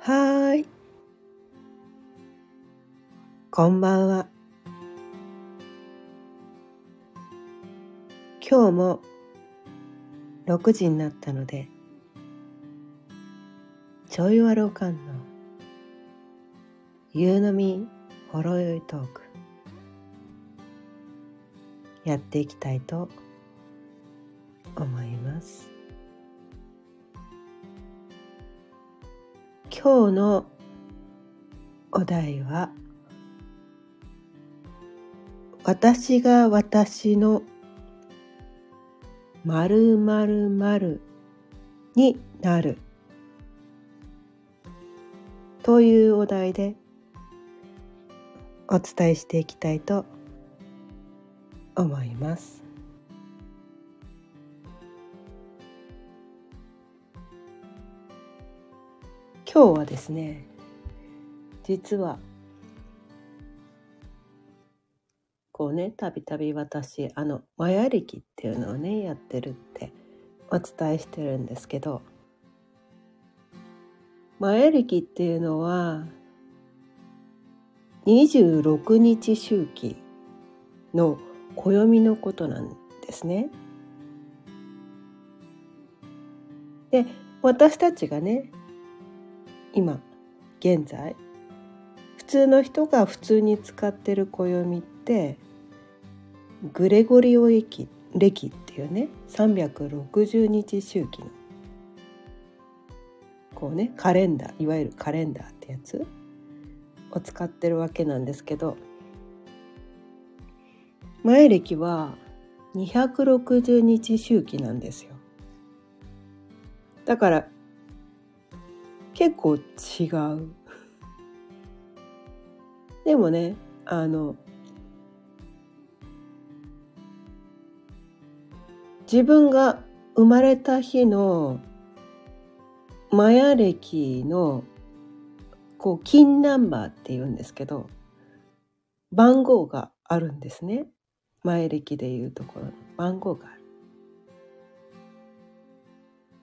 はーい、こんばんは。今日も6時になったので、ちょいわろかんの夕飲みほろ酔いトークやっていきたいと思います。今日のお題は、私が私の○○○になるというお題でお伝えしていきたいと思います。今日はですね、実はこうね、たびたび私マヤ暦っていうのをねやってるってお伝えしてるんですけど、マヤ暦っていうのは26日周期の暦のことなんですね。で、私たちがね今現在普通の人が普通に使ってる暦ってグレゴリオ暦っていうね360日周期のこうねカレンダー、いわゆるカレンダーってやつを使ってるわけなんですけど、前暦は260日周期なんですよ。だから結構違う。でもね、自分が生まれた日のマヤ暦のこう金ナンバーっていうんですけど、番号があるんですね。マヤ暦でいうところの番号がある。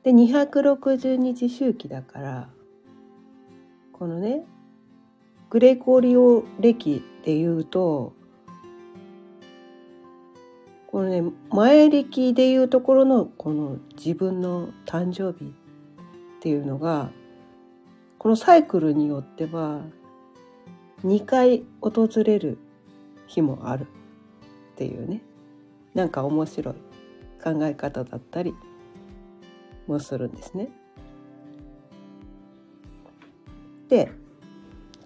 で、260日周期だから。このねグレゴリオ暦でいうと、このね前暦でいうところのこの自分の誕生日っていうのが、このサイクルによっては2回訪れる日もあるっていうね、なんか面白い考え方だったりもするんですね。で、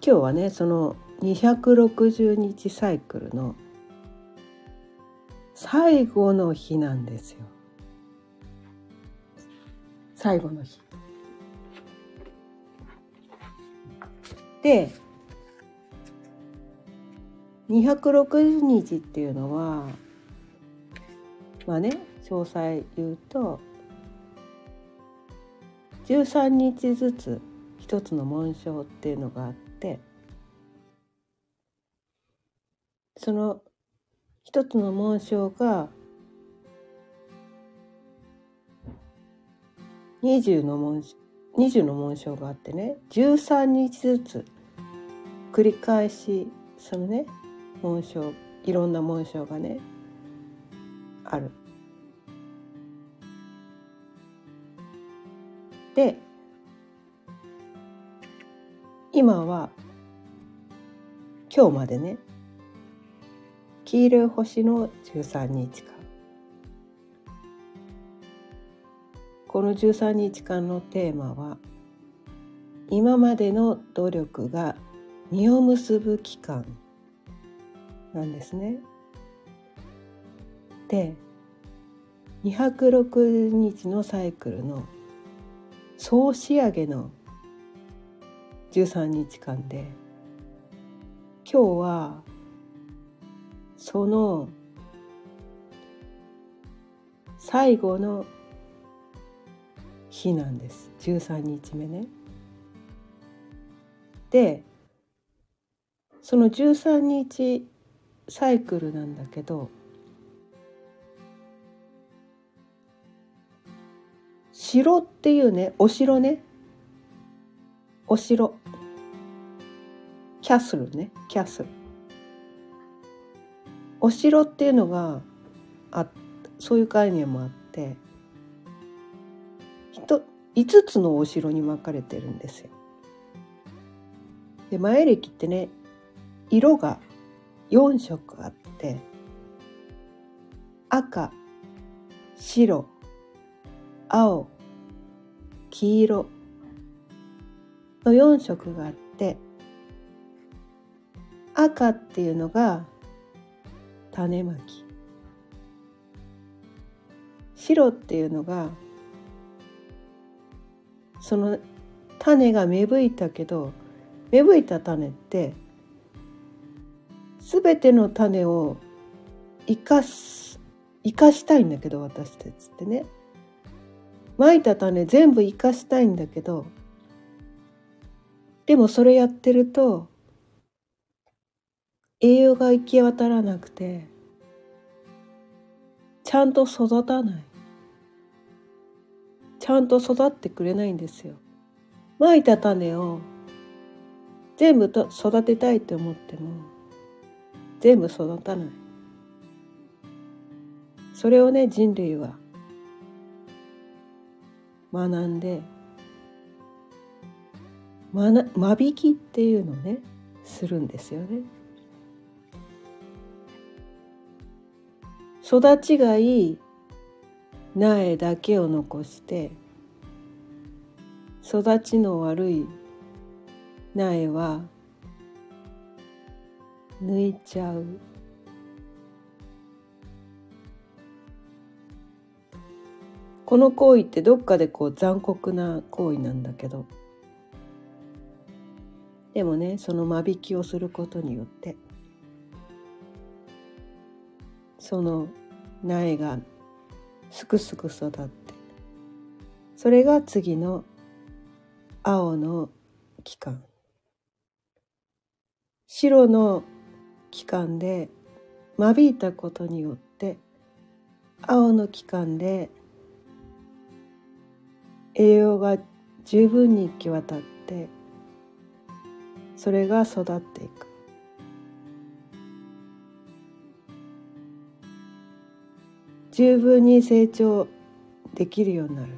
今日はねその260日サイクルの最後の日なんですよ。最後の日で、260日っていうのはまあね、詳細言うと13日ずつ一つの紋章っていうのがあって、その一つの紋章が20の紋章があってね、13日ずつ繰り返しそのね紋章、いろんな紋章がねある。で、今は今日までね黄色い星の13日間、この13日間のテーマは、今までの努力が実を結ぶ期間なんですね。で、260日のサイクルの総仕上げの13日間で、今日はその最後の日なんです。13日目ね。で、その13日サイクルなんだけど、城っていうね、お城ね、お城、キャスルね、キャスル。お城っていうのがそういう概念もあって、5つのお城に分かれてるんですよ。で、前歴ってね、色が4色あって、赤、白、青、黄色の4色があって、赤っていうのが種まき、白っていうのがその種が芽吹いたけど、芽吹いた種ってすべての種を生かしたいんだけど、私たちってね、蒔いた種全部生かしたいんだけど、でもそれやってると栄養が行き渡らなくてちゃんと育たない、ちゃんと育ってくれないんですよ。蒔いた種を全部育てたいと思っても全部育たない。それをね、人類は学んで、間引きっていうのをね、するんですよね。育ちがいい苗だけを残して、育ちの悪い苗は抜いちゃう。この行為ってどっかでこう残酷な行為なんだけど、でもね、その間引きをすることによってその苗がすくすく育って、それが次の青の期間、白の期間で間引いたことによって、青の期間で栄養が十分に行き渡って、それが育っていく。十分に成長できるようになる。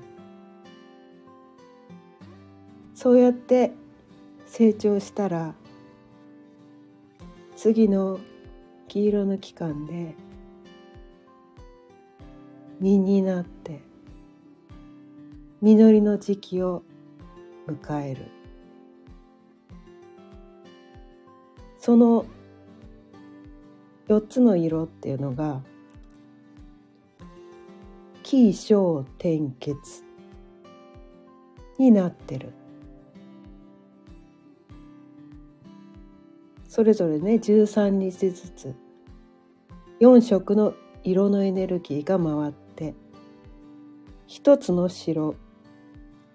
そうやって成長したら、次の黄色の期間で実になって実りの時期を迎える。その4つの色っていうのが起承転結になってる。それぞれね、13日ずつ4色の色のエネルギーが回って、一つの城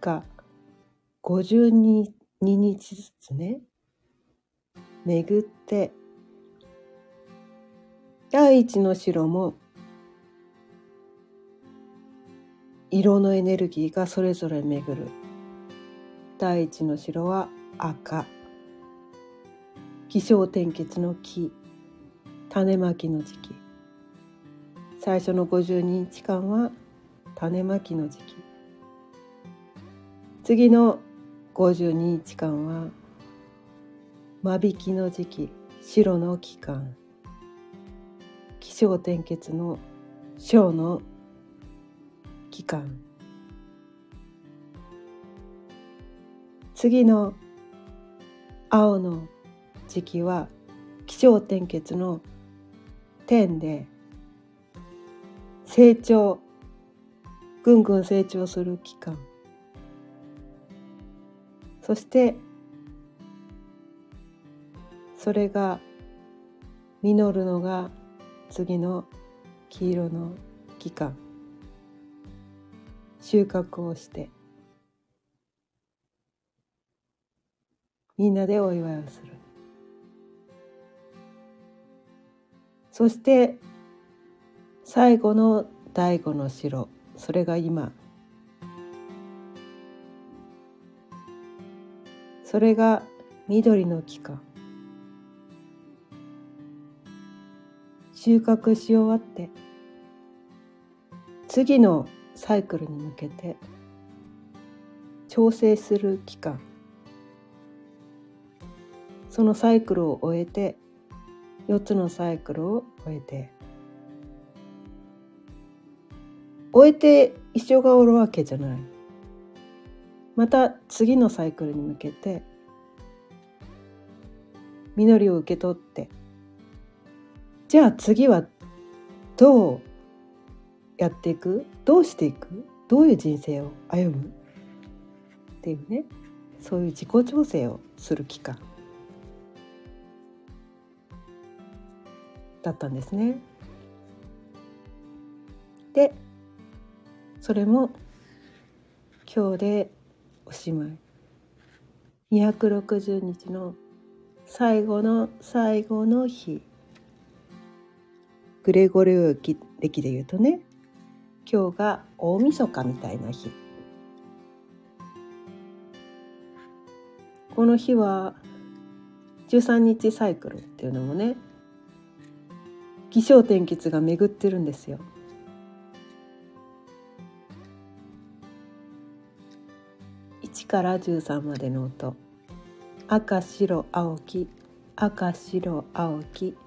が52日ずつね巡って、第一の城も色のエネルギーがそれぞれ巡る。第一の城は赤、起承転結の木、種まきの時期、最初の52日間は種まきの時期、次の52日間は間引きの時期、白の期間、起承転結の小の期間、次の青の時期は起承転結の点で成長、ぐんぐん成長する期間、そしてそれが実るのが次の黄色の期間、収穫をしてみんなでお祝いをする。そして最後の第5の城、それが今それが緑の木か。収穫し終わって次のサイクルに向けて調整する期間、そのサイクルを終えて4つのサイクルを終えて一生が終わるわけじゃない。また次のサイクルに向けて実りを受け取って、じゃあ次はどうやっていく、どうしていく、どういう人生を歩むっていうね、そういう自己調整をする期間だったんですね。で、それも今日でおしまい。260日の最後の最後の日、グレゴリオ暦で言うとね、今日が大晦日みたいな日。この日は13日サイクルっていうのもね、起承転結が巡ってるんですよ。1から13までの音、赤白青黄、赤白青黄、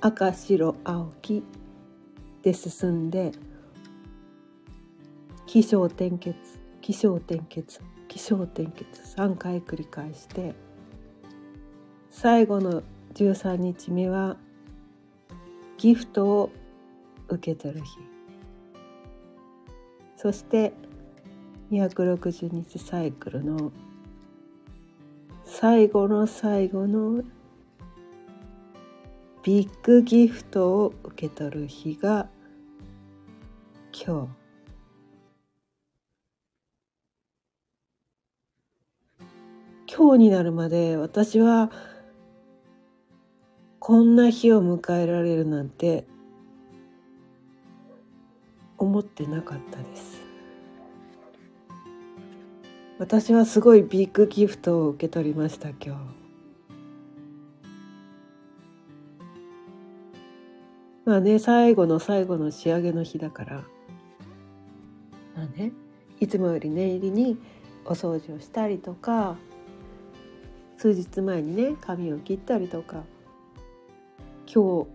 赤白青黄で進んで、起承転結、起承転結、起承転結3回繰り返して、最後の13日目はギフトを受け取る日、そして260日サイクルの最後の最後のビッグギフトを受け取る日が今日。今日になるまで私はこんな日を迎えられるなんて思ってなかったです。私はすごいビッグギフトを受け取りました。今日、まあね、最後の最後の仕上げの日だから、まあね、いつもより念入りにお掃除をしたりとか、数日前にね髪を切ったりとか、今日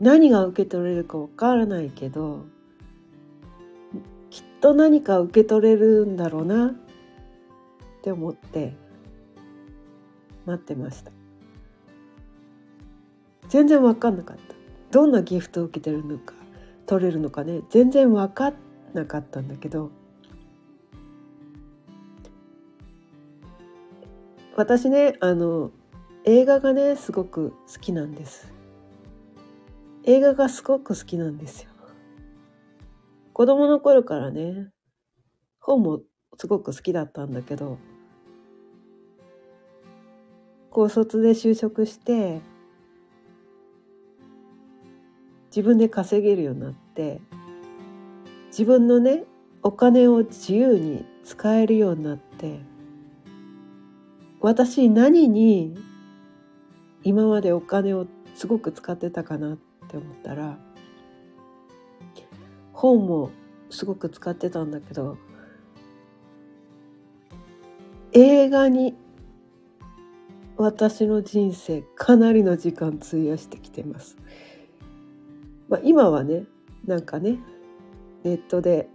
何が受け取れるかわからないけど、きっと何か受け取れるんだろうなって思って待ってました。全然わかんなかった。どんなギフトを受けてるのか、取れるのかね、全然わかんなかったんだけど、私ね、映画がねすごく好きなんです。映画がすごく好きなんですよ。子供の頃からね、本もすごく好きだったんだけど、高卒で就職して自分で稼げるようになって、自分のねお金を自由に使えるようになって、私何に今までお金をすごく使ってたかなって思ったら、本もすごく使ってたんだけど、映画に私の人生かなりの時間費やしてきてます。まあ、今はねなんかねネットで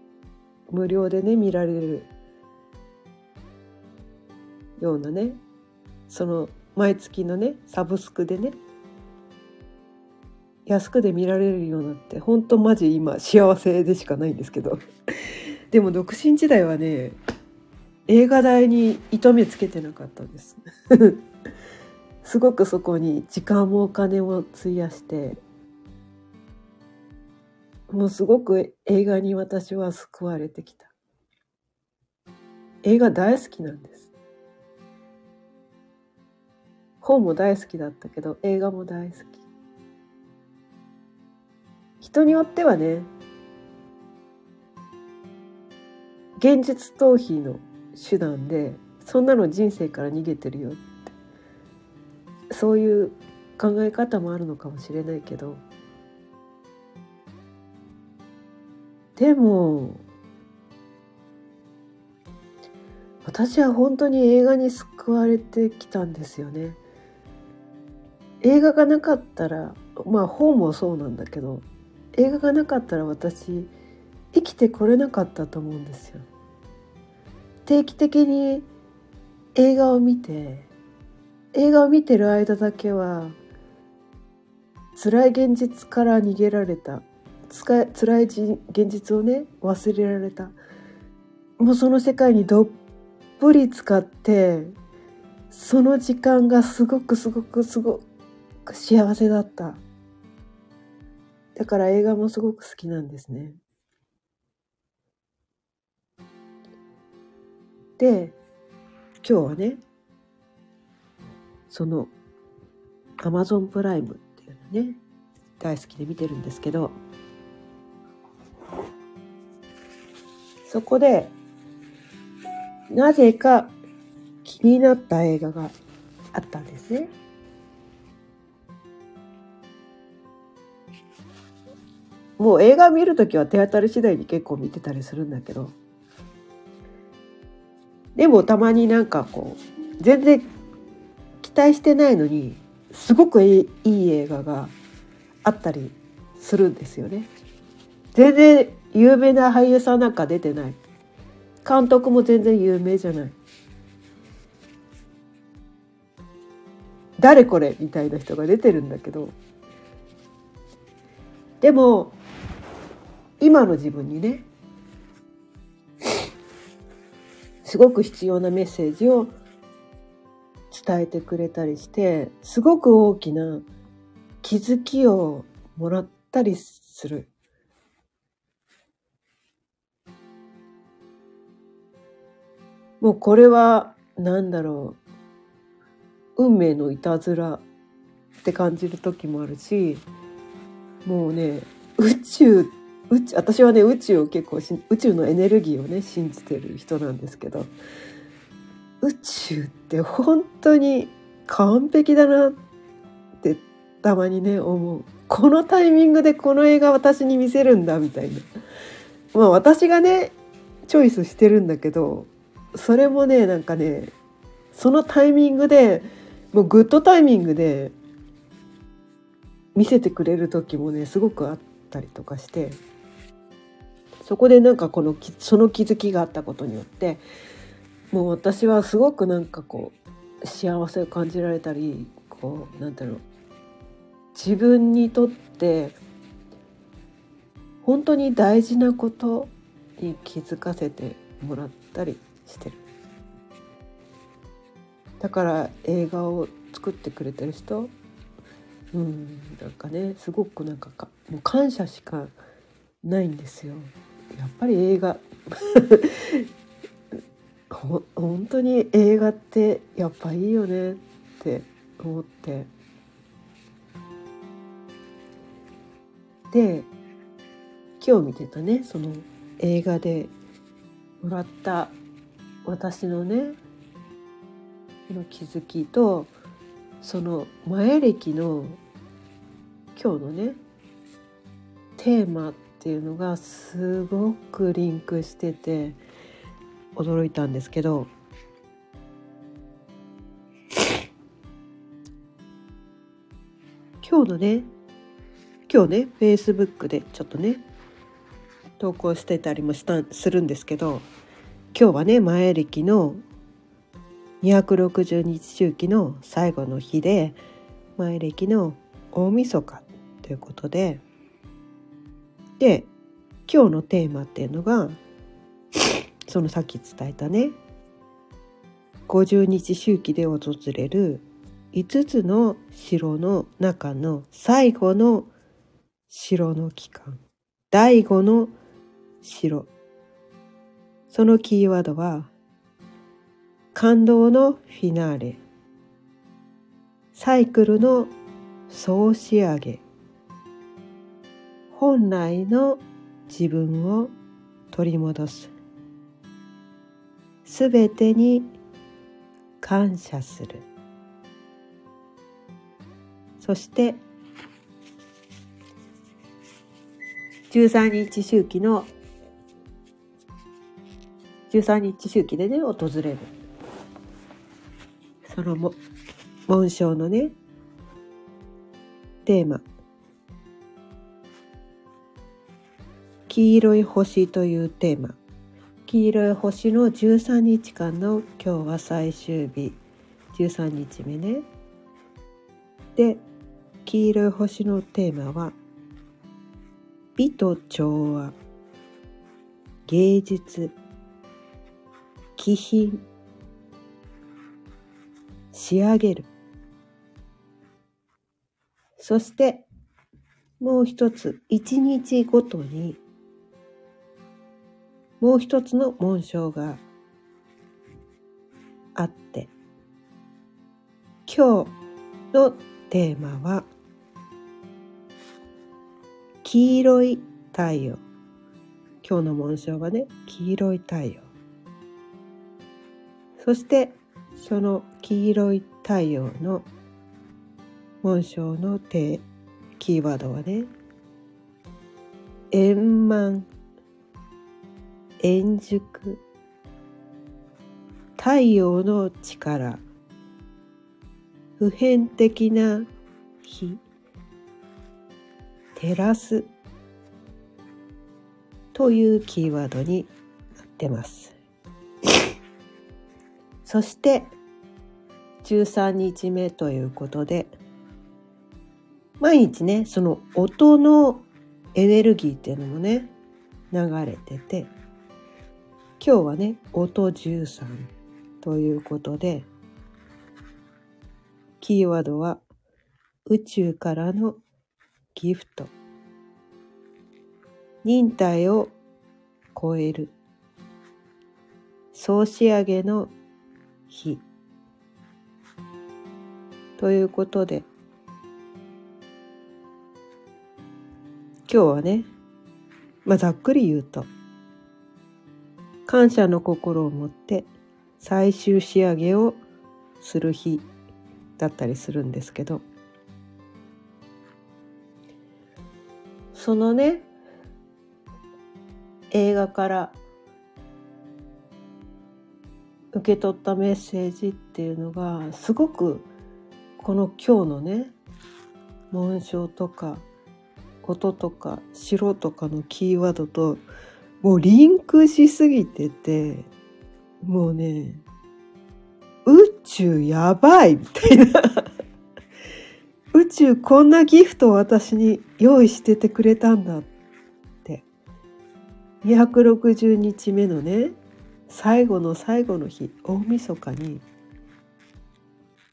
無料でね見られるようなね、その毎月のねサブスクでね安くで見られるようになって、ほんとマジ今幸せでしかないんですけどでも独身時代はね映画代に糸目つけてなかったんですすごくそこに時間もお金も費やして、もうすごく映画に私は救われてきた。映画大好きなんです。本も大好きだったけど映画も大好き。人によってはね現実逃避の手段でそんなの人生から逃げてるよって、そういう考え方もあるのかもしれないけど、でも私は本当に映画に救われてきたんですよね。映画がなかったら、まあ本もそうなんだけど、映画がなかったら私生きてこれなかったと思うんですよ。定期的に映画を見て、映画を見てる間だけは辛い現実から逃げられた、辛い現実をね、忘れられた、もうその世界にどっぷり使って、その時間がすごく幸せだった。だから映画もすごく好きなんですね。で、今日はね、その Amazon プライムっていうのね、大好きで見てるんですけど、そこでなぜか気になった映画があったんですね。もう映画見るときは手当たり次第に結構見てたりするんだけど、でもたまになんかこう全然期待してないのにすごくいい映画があったりするんですよね。全然有名な俳優さんなんか出てない、監督も全然有名じゃない、誰これみたいな人が出てるんだけど、でも今の自分にね、すごく必要なメッセージを伝えてくれたりして、すごく大きな気づきをもらったりする。もうこれはなんだろう、運命のいたずらって感じる時もあるし、もうね、私はね、宇宙のエネルギーをね、信じてる人なんですけど、宇宙って本当に完璧だなってたまにね思う。このタイミングでこの映画私に見せるんだみたいな、まあ私がねチョイスしてるんだけど、それもね、なんかね、そのタイミングでもうグッドタイミングで見せてくれる時もねすごくあったりとかして、そこでなんかその気づきがあったことによって、もう私はすごくなんかこう幸せを感じられたり、こうなんていうの、自分にとって本当に大事なことに気づかせてもらったりしてる。だから映画を作ってくれてる人、なんかね、すごくなんかもう感謝しかないんですよ。やっぱり映画本当に映画ってやっぱいいよねって思って、で今日見てたね、その映画でもらった私のねの気づきと、その前歴の今日のねテーマっていうのがすごくリンクしてて驚いたんですけど、今日ね Facebook でちょっとね投稿してたりもするんですけど、今日はね前歴の260日周期の最後の日で、前暦の大晦日ということで、で今日のテーマっていうのが、そのさっき伝えたね50日周期で訪れる5つの城の中の最後の城の期間、第5の城、そのキーワードは感動のフィナーレ、サイクルの総仕上げ、本来の自分を取り戻す、すべてに感謝する。そして13日周期の13日周期でね、訪れるその紋章のね、テーマ、黄色い星というテーマ。黄色い星の13日間の今日は最終日、13日目ね。で、黄色い星のテーマは美と調和、芸術、気品、仕上げる。そしてもう一つ、一日ごとにもう一つの紋章があって、今日のテーマは黄色い太陽。今日の紋章はね、黄色い太陽。そしてその黄色い太陽の紋章のキーワードはね、円満、円熟、太陽の力、普遍的な日、照らすというキーワードになってます。そして13日目ということで、毎日ね、その音のエネルギーっていうのもね、流れてて、今日はね、音13ということで、キーワードは宇宙からのギフト、忍耐を超える、総仕上げの日ということで、今日はね、ざっくり言うと、感謝の心を持って最終仕上げをする日だったりするんですけど、そのね、映画から受け取ったメッセージっていうのが、すごくこの今日のね、紋章とか音とか白とかのキーワードともうリンクしすぎてて、もうね、宇宙やばいみたいな宇宙こんなギフトを私に用意しててくれたんだって、260日目のね、最後の最後の日、大晦日に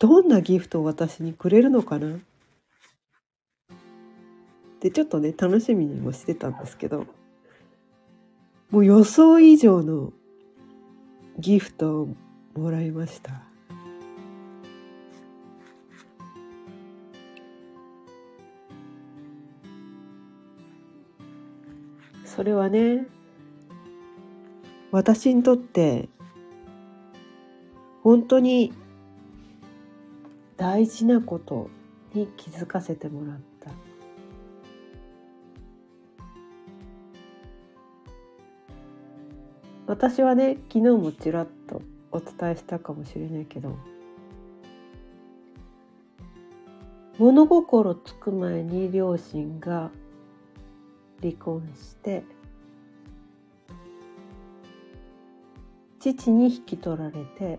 どんなギフトを私にくれるのかなで、ちょっとね、楽しみにもしてたんですけど、もう予想以上のギフトをもらいました。それはね、私にとって本当に大事なことに気づかせてもらった。私はね、昨日もちらっとお伝えしたかもしれないけど、物心つく前に両親が離婚して、父に引き取られて、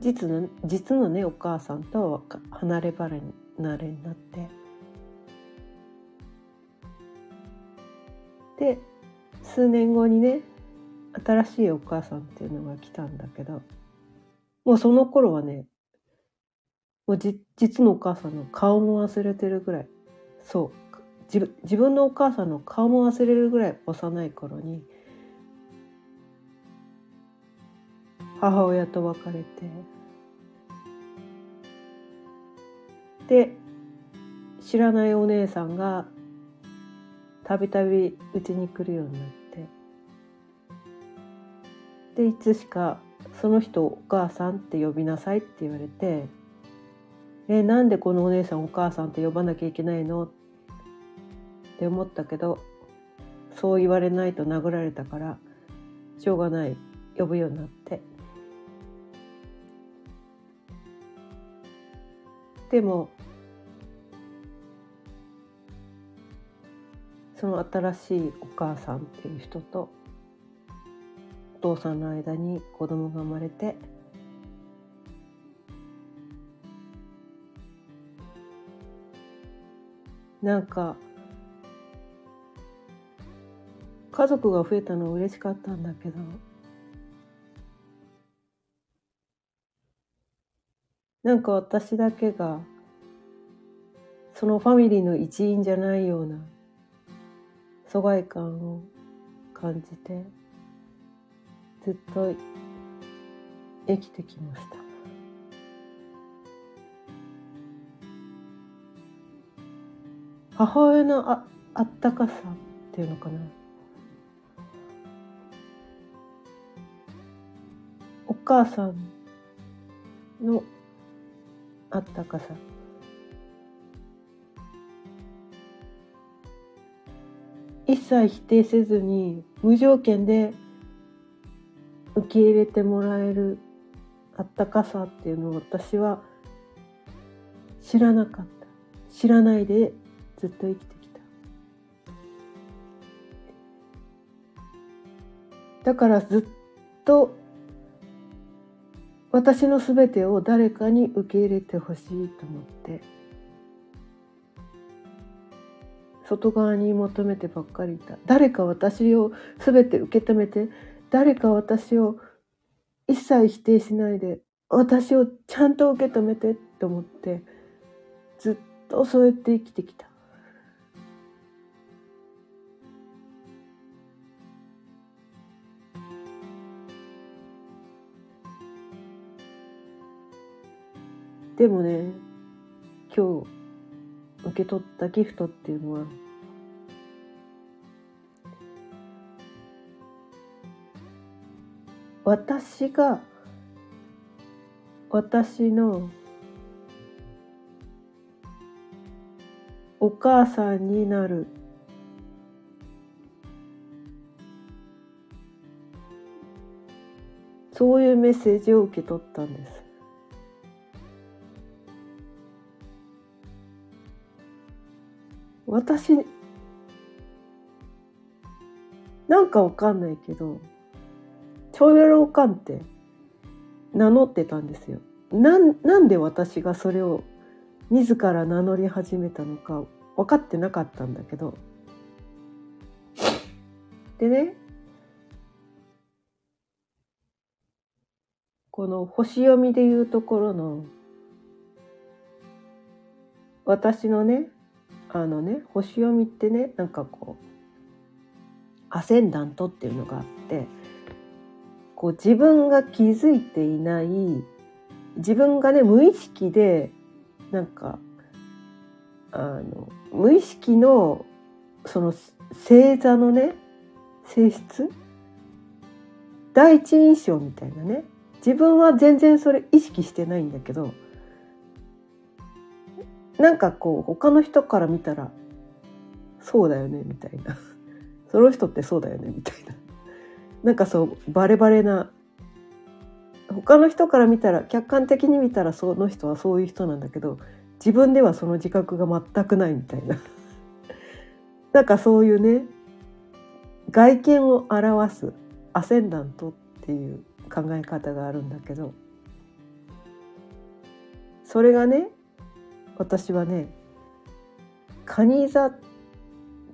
実のね、お母さんと離れ離れになって、で数年後にね、新しいお母さんっていうのが来たんだけど、もうその頃はね、もう実のお母さんの顔も忘れてるぐらい、そう、自分のお母さんの顔も忘れるぐらい幼い頃に母親と別れて、で知らないお姉さんがたびたびうちに来るようになって、でいつしかその人をお母さんって呼びなさいって言われて、なんでこのお姉さんお母さんって呼ばなきゃいけないのって思ったけど、そう言われないと殴られたからしょうがない、呼ぶようになって。でもその新しいお母さんっていう人とお父さんの間に子供が生まれて、なんか家族が増えたの嬉しかったんだけど、なんか私だけがそのファミリーの一員じゃないような疎外感を感じて、ずっと生きてきました。母親の あったかさっていうのかな、お母さんのあったかさ、一切否定せずに無条件で受け入れてもらえるあったかさっていうのを私は知らなかった。知らないでずっと生きてきた。だからずっと私のすべてを誰かに受け入れてほしいと思って、外側に求めてばっかりいた。誰か私をすべて受け止めて、誰か私を一切否定しないで、私をちゃんと受け止めてと思って、ずっとそうやって生きてきた。でもね、今日受け取ったギフトっていうのは、私が私のお母さんになるそういうメッセージを受け取ったんです。私なんかわかんないけど長女老官って名乗ってたんですよ。なんで私がそれを自ら名乗り始めたのか分かってなかったんだけど、でね、この星読みでいうところの私のね、星読みってね、なんかこうアセンダントっていうのがあって、こう自分が気づいていない、自分がね無意識でなんか無意識のその星座のね性質、第一印象みたいなね、自分は全然それ意識してないんだけど、なんかこう他の人から見たらそうだよねみたいなその人ってそうだよねみたいな、なんかそうバレバレな、他の人から見たら、客観的に見たらその人はそういう人なんだけど、自分ではその自覚が全くないみたいななんかそういうね、外見を表すアセンダントっていう考え方があるんだけど、それがね、私はね、蟹座っ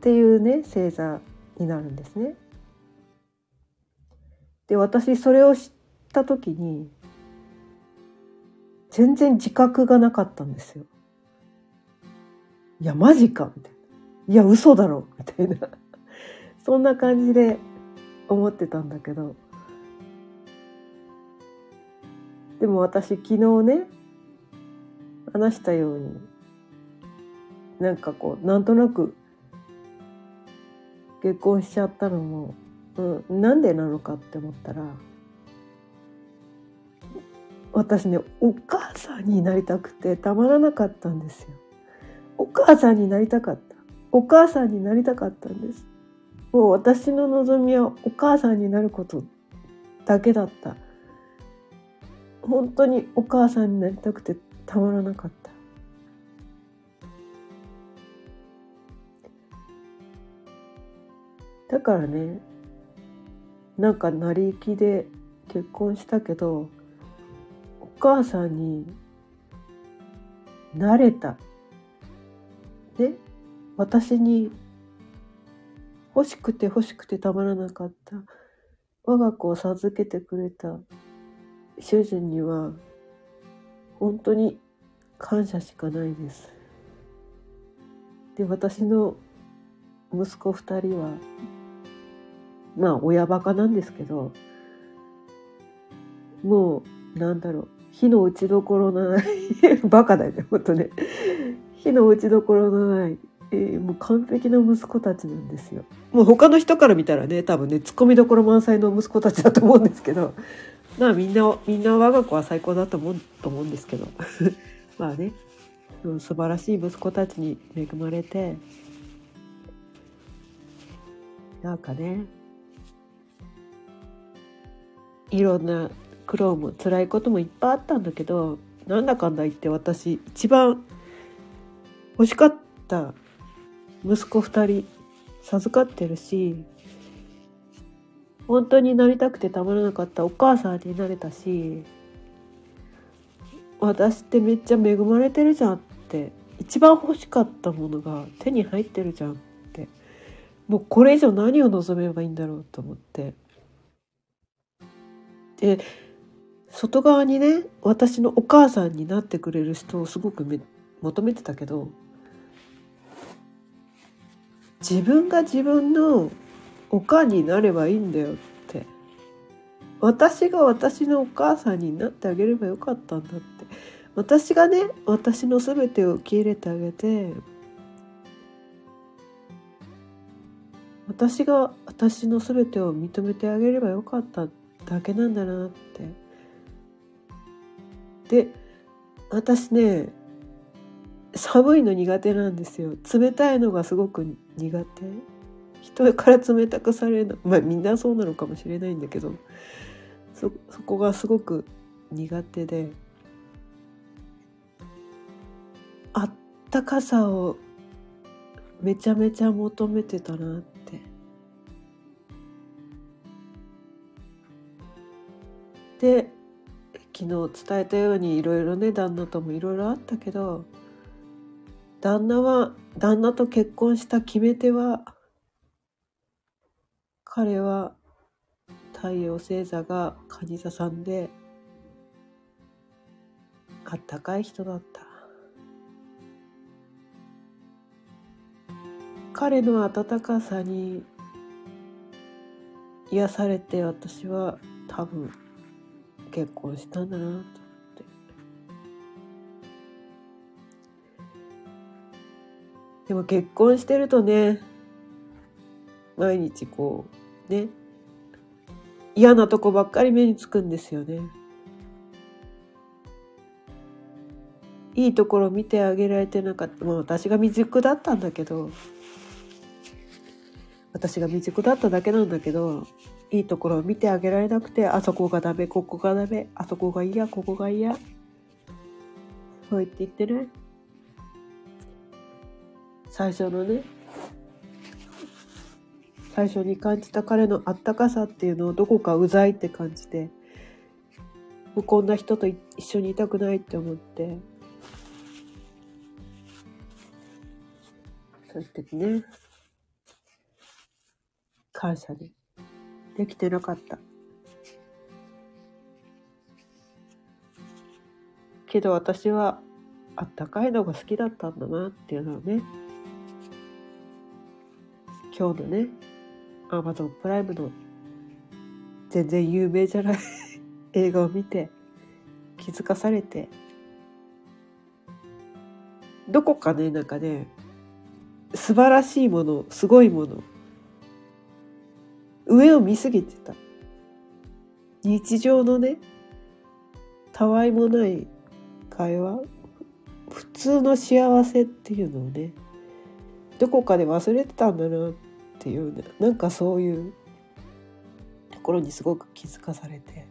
ていうね星座になるんですね。で、私それを知った時に全然自覚がなかったんですよ。いやマジかみたいな、いや嘘だろみたいなそんな感じで思ってたんだけど、でも私昨日ね話したように、なんかこうなんとなく結婚しちゃったのも、なんでなのかって思ったら、私ね、お母さんになりたくてたまらなかったんですよ。お母さんになりたかったんです。もう私の望みはお母さんになることだけだった。本当にお母さんになりたくてたまらなかった。だからね、なんか成り行きで結婚したけど、お母さんになれた。ね、私に欲しくて欲しくてたまらなかった我が子を授けてくれた主人には本当に感謝しかないです。で、私の息子2人はまあ親バカなんですけど、もうなんだろう、火の打ちどころのないバカだよね、ほんとね。火の打ちどころのない、もう完璧な息子たちなんですよ。もう他の人から見たらね、多分ね、ツッコミどころ満載の息子たちだと思うんですけど、まあみんな我が子は最高だと思うんですけどまあね、素晴らしい息子たちに恵まれて、なんかね、いろんな苦労も辛いこともいっぱいあったんだけど、なんだかんだ言って私一番欲しかった息子2人授かってるし、本当になりたくてたまらなかったお母さんになれたし、私ってめっちゃ恵まれてるじゃんって、一番欲しかったものが手に入ってるじゃん、もうこれ以上何を望めばいいんだろうと思って。で、外側にね、私のお母さんになってくれる人をすごく求めてたけど、自分が自分のお母になればいいんだよって、私が私のお母さんになってあげればよかったんだって、私がね、私の全てを受け入れてあげて、私が私の全てを認めてあげればよかっただけなんだなって。で、私ね、寒いの苦手なんですよ。冷たいのがすごく苦手。人から冷たくされるの、まあみんなそうなのかもしれないんだけど、そこがすごく苦手で、あったかさをめちゃめちゃ求めてたなって。で、昨日伝えたようにいろいろね、旦那ともいろいろあったけど、旦那と結婚した決め手は、彼は太陽星座が蟹座さんであったかい人だった。彼の温かさに癒されて、私は多分結婚したんだなと思って。でも結婚してるとね、毎日こうね、嫌なとこばっかり目につくんですよね。いいところ見てあげられてなかった、まあ、私が未熟だったんだけど、いいところを見てあげられなくて、あそこがダメ、ここがダメ、あそこが嫌、ここが嫌、そう言って言ってね、最初に感じた彼のあったかさっていうのをどこかうざいって感じて、もうこんな人と一緒にいたくないって思って、そうやってね、感謝にできてなかったけど、私はあったかいのが好きだったんだなっていうのはね、今日のね、Amazon プライムの全然有名じゃない映画を見て気づかされて、どこかね、なんかね、素晴らしいもの、すごいもの、上を見すぎてた。日常のね、たわいもない会話、普通の幸せっていうのをね、どこかで忘れてたんだなっていう、なんかそういうところにすごく気づかされて、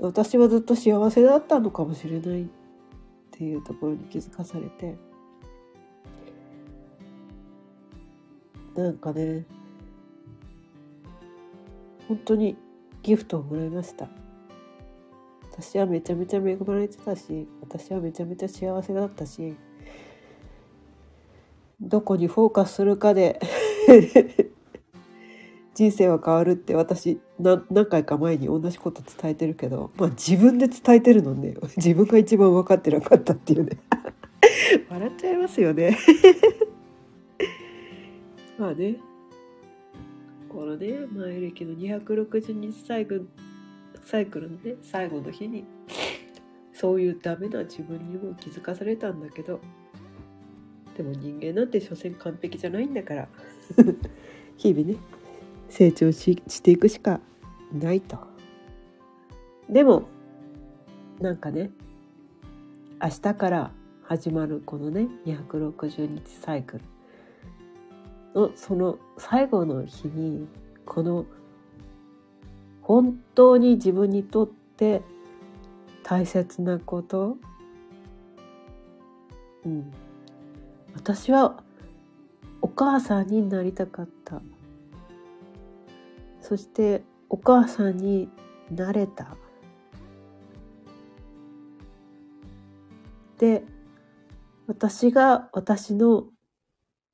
私はずっと幸せだったのかもしれないっていうところに気づかされて、なんかね、本当にギフトをもらいました。私はめちゃめちゃ恵まれてたし、私はめちゃめちゃ幸せだったし、どこにフォーカスするかで人生は変わるって私何回か前に同じこと伝えてるけど、まあ自分で伝えてるのね、自分が一番分かってなかったっていうね笑っちゃいますよねまあね、このね、前歴の262サイクルのね、最後の日にそういうダメな自分にも気づかされたんだけど、でも人間なんて所詮完璧じゃないんだから日々ね、成長 していくしかないと。でもなんかね、明日から始まるこのね260日サイクルのその最後の日に、この本当に自分にとって大切なこと、私はお母さんになりたかった。そしてお母さんになれた。で、私が私の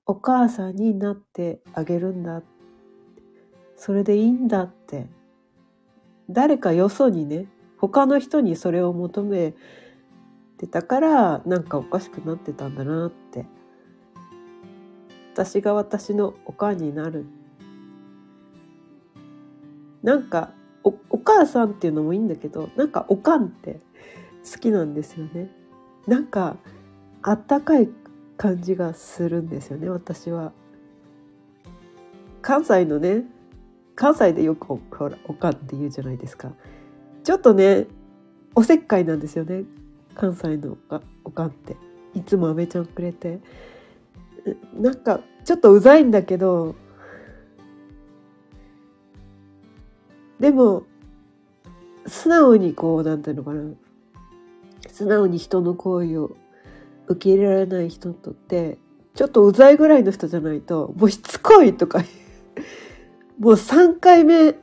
お母さんになってあげるんだ。それでいいんだって。誰かよそにね、他の人にそれを求めてたから、なんかおかしくなってたんだなって。私が私のお母になる、なんか お母さんっていうのもいいんだけど、なんかおかんって好きなんですよね。なんかあったかい感じがするんですよね。私は関西のね、関西でよくほらおかんって言うじゃないですか。ちょっとねおせっかいなんですよね、関西のおかんって。いつもあめちゃんくれて、なんかちょっとうざいんだけど、でも素直にこう、なんていうのかな、素直に人の行為を受け入れられない人にとって、ちょっとうざいぐらいの人じゃないと、もうしつこいとかもう3回目、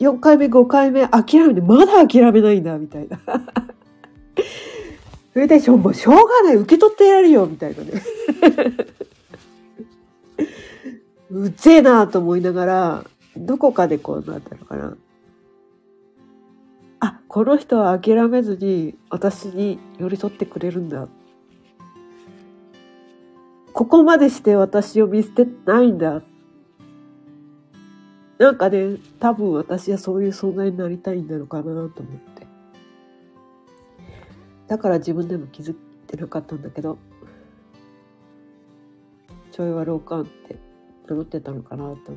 4回目、5回目、諦めて、まだ諦めないんだ、みたいな。それで、もうしょうがない、受け取ってやるよ、みたいなね。うぜえなと思いながら、どこかでこうなったのかな。あ、この人は諦めずに、私に寄り添ってくれるんだ。ここまでして私を見捨てないんだ。なんかね、多分私はそういう存在になりたいんだろうかなと思って、だから自分でも気づいてなかったんだけど、ちょい悪おかんって名乗ってたのかなと思って、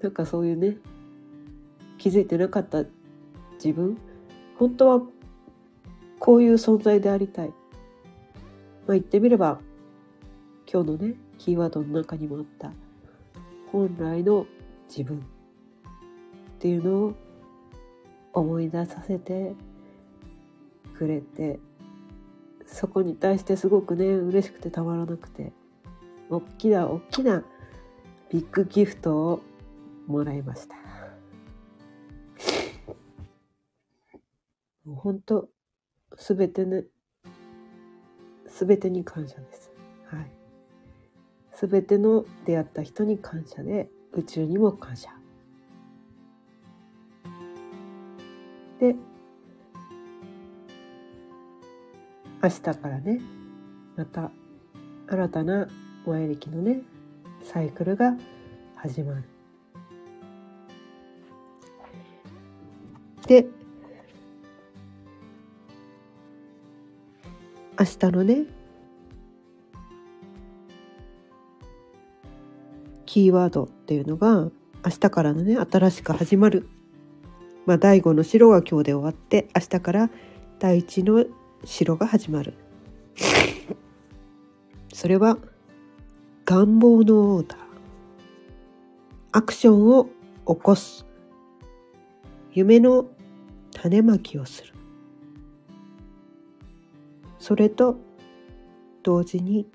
なんかそういうね、気づいてなかった自分、本当はこういう存在でありたい。まあ言ってみれば、今日のねキーワードの中にもあった本来の自分っていうのを思い出させてくれて、そこに対してすごくね嬉しくてたまらなくて、大きなビッグギフトをもらいました。もう本当すべてに感謝です。はい、すべての出会った人に感謝で、宇宙にも感謝で、明日からね、また新たな前歴のねサイクルが始まる。で、明日のねキーワードっていうのが、明日からのね、新しく始まる、第5の白が今日で終わって、明日から第1の白が始まる。それは願望のオーダー、アクションを起こす、夢の種まきをする。それと同時に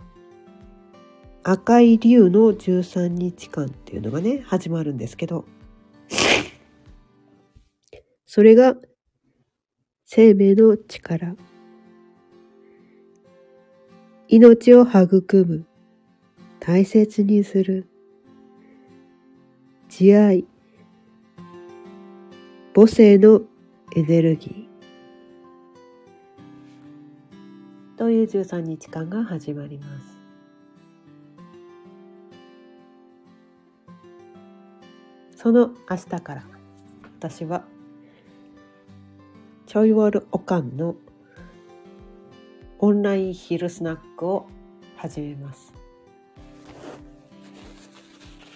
赤い龍の13日間っていうのがね、始まるんですけど、それが生命の力、命を育む、大切にする、慈愛、母性のエネルギーという13日間が始まります。その明日から私はちょいわるおかんのオンライン昼スナックを始めます。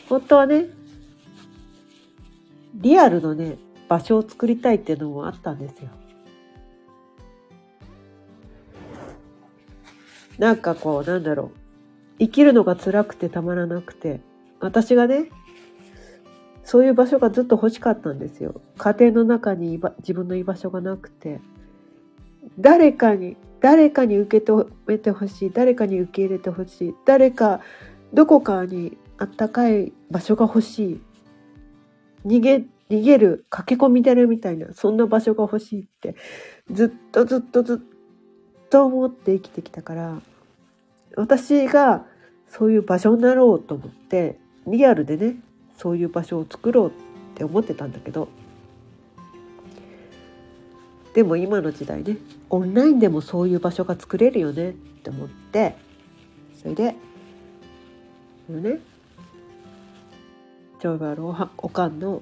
本当はね、リアルのね、場所を作りたいっていうのもあったんですよ。なんかこう、なんだろう、生きるのが辛くてたまらなくて、私がね、そういう場所がずっと欲しかったんですよ。家庭の中に自分の居場所がなくて、誰かに受け止めてほしい、誰かに受け入れてほしい、どこかにあったかい場所が欲しい、逃げる駆け込み出るみたいな、そんな場所が欲しいってずっと思って生きてきたから、私がそういう場所になろうと思って、リアルでね、そういう場所を作ろうって思ってたんだけど、でも今の時代ね、オンラインでもそういう場所が作れるよねって思って、それでこのね、ちょいわるおかんの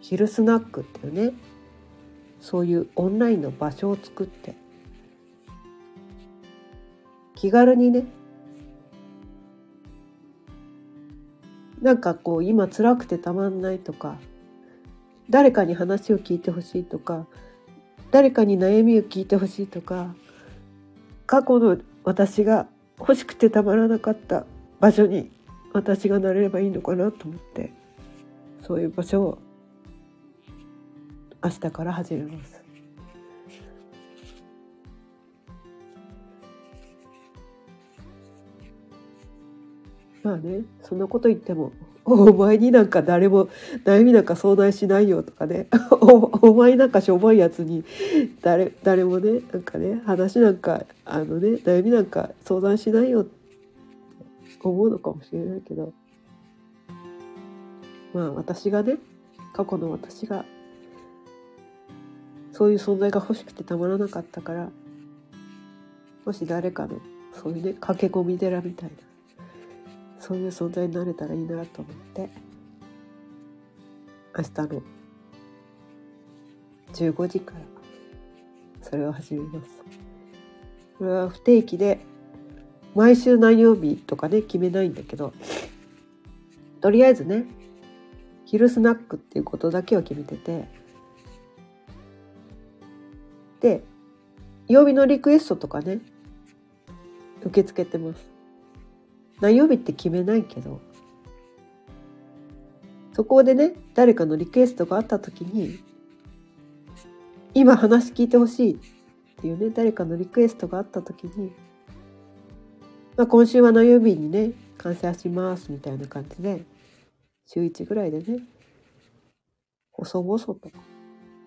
昼スナックっていうね、そういうオンラインの場所を作って、気軽にね、なんかこう、今辛くてたまんないとか、誰かに話を聞いてほしいとか、誰かに悩みを聞いてほしいとか、過去の私が欲しくてたまらなかった場所に私がなれればいいのかなと思って、そういう場所を明日から始めます。まあね、そんなこと言っても、お前になんか誰も悩みなんか相談しないよとかね、お前なんかしょぼいやつに誰もね、なんかね、話なんか、悩みなんか相談しないよって思うのかもしれないけど、私がね、過去の私がそういう存在が欲しくてたまらなかったから、もし誰かのそういうね、駆け込み寺みたいな、そういう存在になれたらいいなと思って、明日の15時からそれを始めます。これは不定期で、毎週何曜日とかね、決めないんだけど、とりあえずね、昼スナックっていうことだけは決めてて、で、曜日のリクエストとかね、受け付けてます。何曜日って決めないけど、そこでね、誰かのリクエストがあった時に、今話聞いてほしいっていうね、誰かのリクエストがあった時に、今週は何曜日にね、完成しますみたいな感じで、週1ぐらいでね、細々と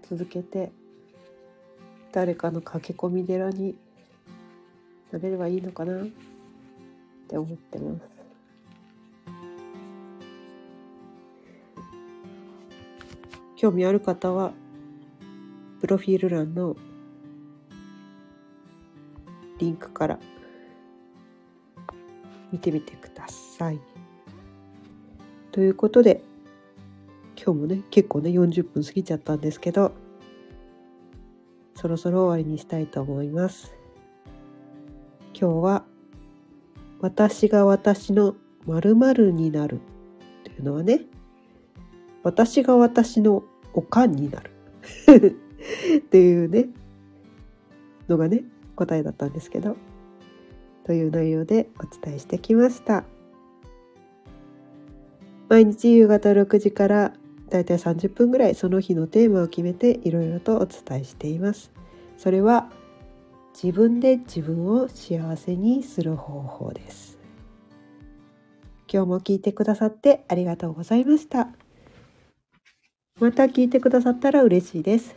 続けて、誰かの駆け込み寺になれればいいのかなって思ってます。興味ある方はプロフィール欄のリンクから見てみてください。ということで、今日もね、結構ね、40分過ぎちゃったんですけど、そろそろ終わりにしたいと思います。今日は、私が私の〇〇になるというのはね、私が私のおかんになるっていうねのがね答えだったんですけど、という内容でお伝えしてきました。毎日夕方6時からだいたい30分ぐらい、その日のテーマを決めていろいろとお伝えしています。それは自分で自分を幸せにする方法です。今日も聞いてくださってありがとうございました。また聞いてくださったら嬉しいです。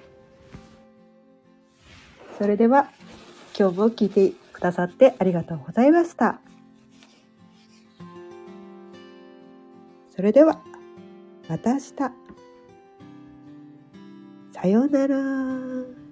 それでは今日も聞いてくださってありがとうございました。それではまた明日。さようなら。